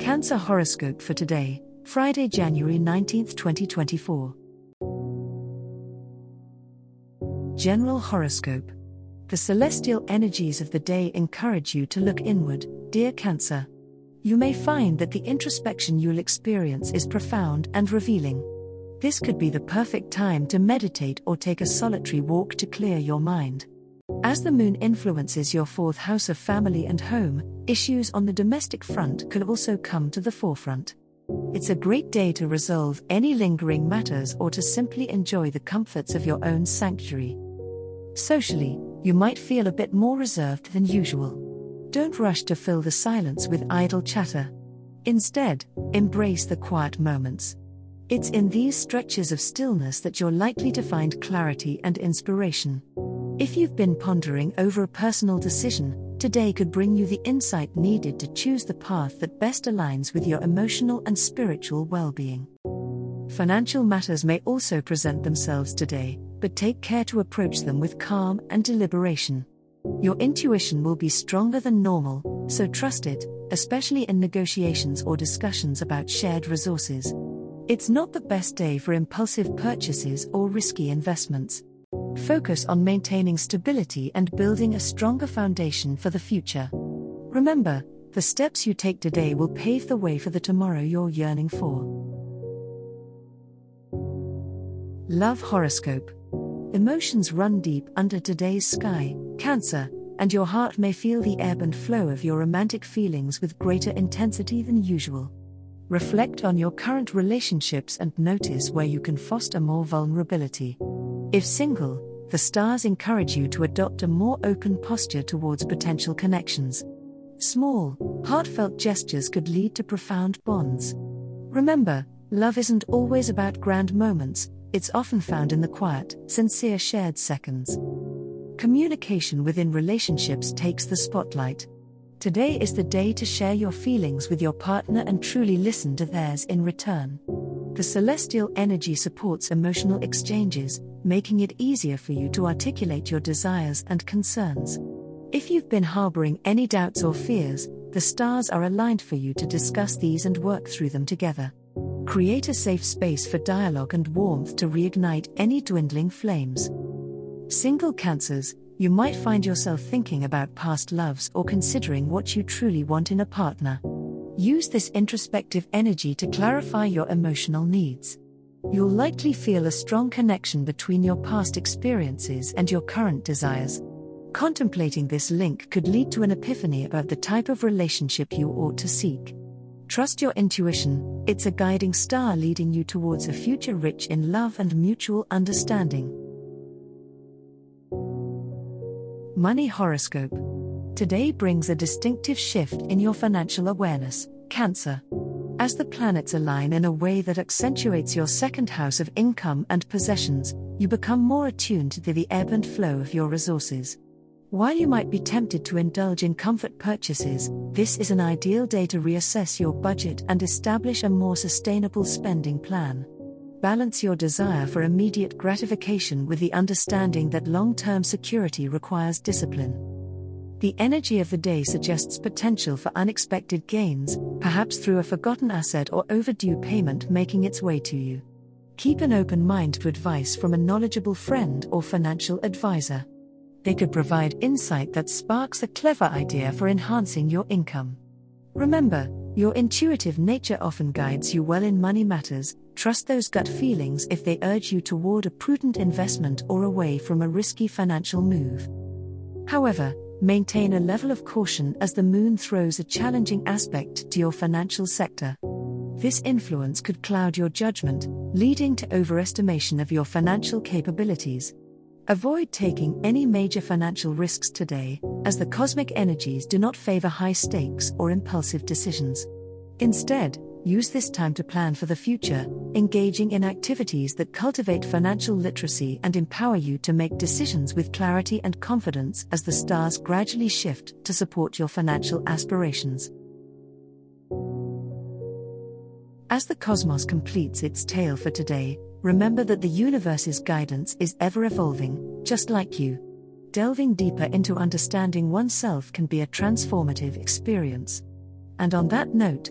Cancer horoscope for today, Friday, January 19, 2024. General horoscope. The celestial energies of the day encourage you to look inward, dear Cancer. You may find that the introspection you'll experience is profound and revealing. This could be the perfect time to meditate or take a solitary walk to clear your mind. As the moon influences your fourth house of family and home, issues on the domestic front could also come to the forefront. It's a great day to resolve any lingering matters or to simply enjoy the comforts of your own sanctuary. Socially, you might feel a bit more reserved than usual. Don't rush to fill the silence with idle chatter. Instead, embrace the quiet moments. It's in these stretches of stillness that you're likely to find clarity and inspiration. If you've been pondering over a personal decision, today could bring you the insight needed to choose the path that best aligns with your emotional and spiritual well-being. Financial matters may also present themselves today, but take care to approach them with calm and deliberation. Your intuition will be stronger than normal, so trust it, especially in negotiations or discussions about shared resources. It's not the best day for impulsive purchases or risky investments. Focus on maintaining stability and building a stronger foundation for the future. Remember, the steps you take today will pave the way for the tomorrow you're yearning for. Love horoscope. Emotions run deep under today's sky, Cancer, and your heart may feel the ebb and flow of your romantic feelings with greater intensity than usual. Reflect on your current relationships and notice where you can foster more vulnerability. If single, the stars encourage you to adopt a more open posture towards potential connections. Small, heartfelt gestures could lead to profound bonds. Remember, love isn't always about grand moments, it's often found in the quiet, sincere shared seconds. Communication within relationships takes the spotlight. Today is the day to share your feelings with your partner and truly listen to theirs in return. The celestial energy supports emotional exchanges, making it easier for you to articulate your desires and concerns. If you've been harboring any doubts or fears, the stars are aligned for you to discuss these and work through them together. Create a safe space for dialogue and warmth to reignite any dwindling flames. Single Cancers, you might find yourself thinking about past loves or considering what you truly want in a partner. Use this introspective energy to clarify your emotional needs. You'll likely feel a strong connection between your past experiences and your current desires. Contemplating this link could lead to an epiphany about the type of relationship you ought to seek. Trust your intuition, it's a guiding star leading you towards a future rich in love and mutual understanding. Money horoscope. Today brings a distinctive shift in your financial awareness, Cancer. As the planets align in a way that accentuates your second house of income and possessions, you become more attuned to the ebb and flow of your resources. While you might be tempted to indulge in comfort purchases, this is an ideal day to reassess your budget and establish a more sustainable spending plan. Balance your desire for immediate gratification with the understanding that long-term security requires discipline. The energy of the day suggests potential for unexpected gains, perhaps through a forgotten asset or overdue payment making its way to you. Keep an open mind to advice from a knowledgeable friend or financial advisor. They could provide insight that sparks a clever idea for enhancing your income. Remember, your intuitive nature often guides you well in money matters. Trust those gut feelings if they urge you toward a prudent investment or away from a risky financial move. However, maintain a level of caution as the moon throws a challenging aspect to your financial sector. This influence could cloud your judgment, leading to overestimation of your financial capabilities. Avoid taking any major financial risks today, as the cosmic energies do not favor high stakes or impulsive decisions. Instead, use this time to plan for the future, engaging in activities that cultivate financial literacy and empower you to make decisions with clarity and confidence as the stars gradually shift to support your financial aspirations. As the cosmos completes its tale for today, remember that the universe's guidance is ever-evolving, just like you. Delving deeper into understanding oneself can be a transformative experience. And on that note,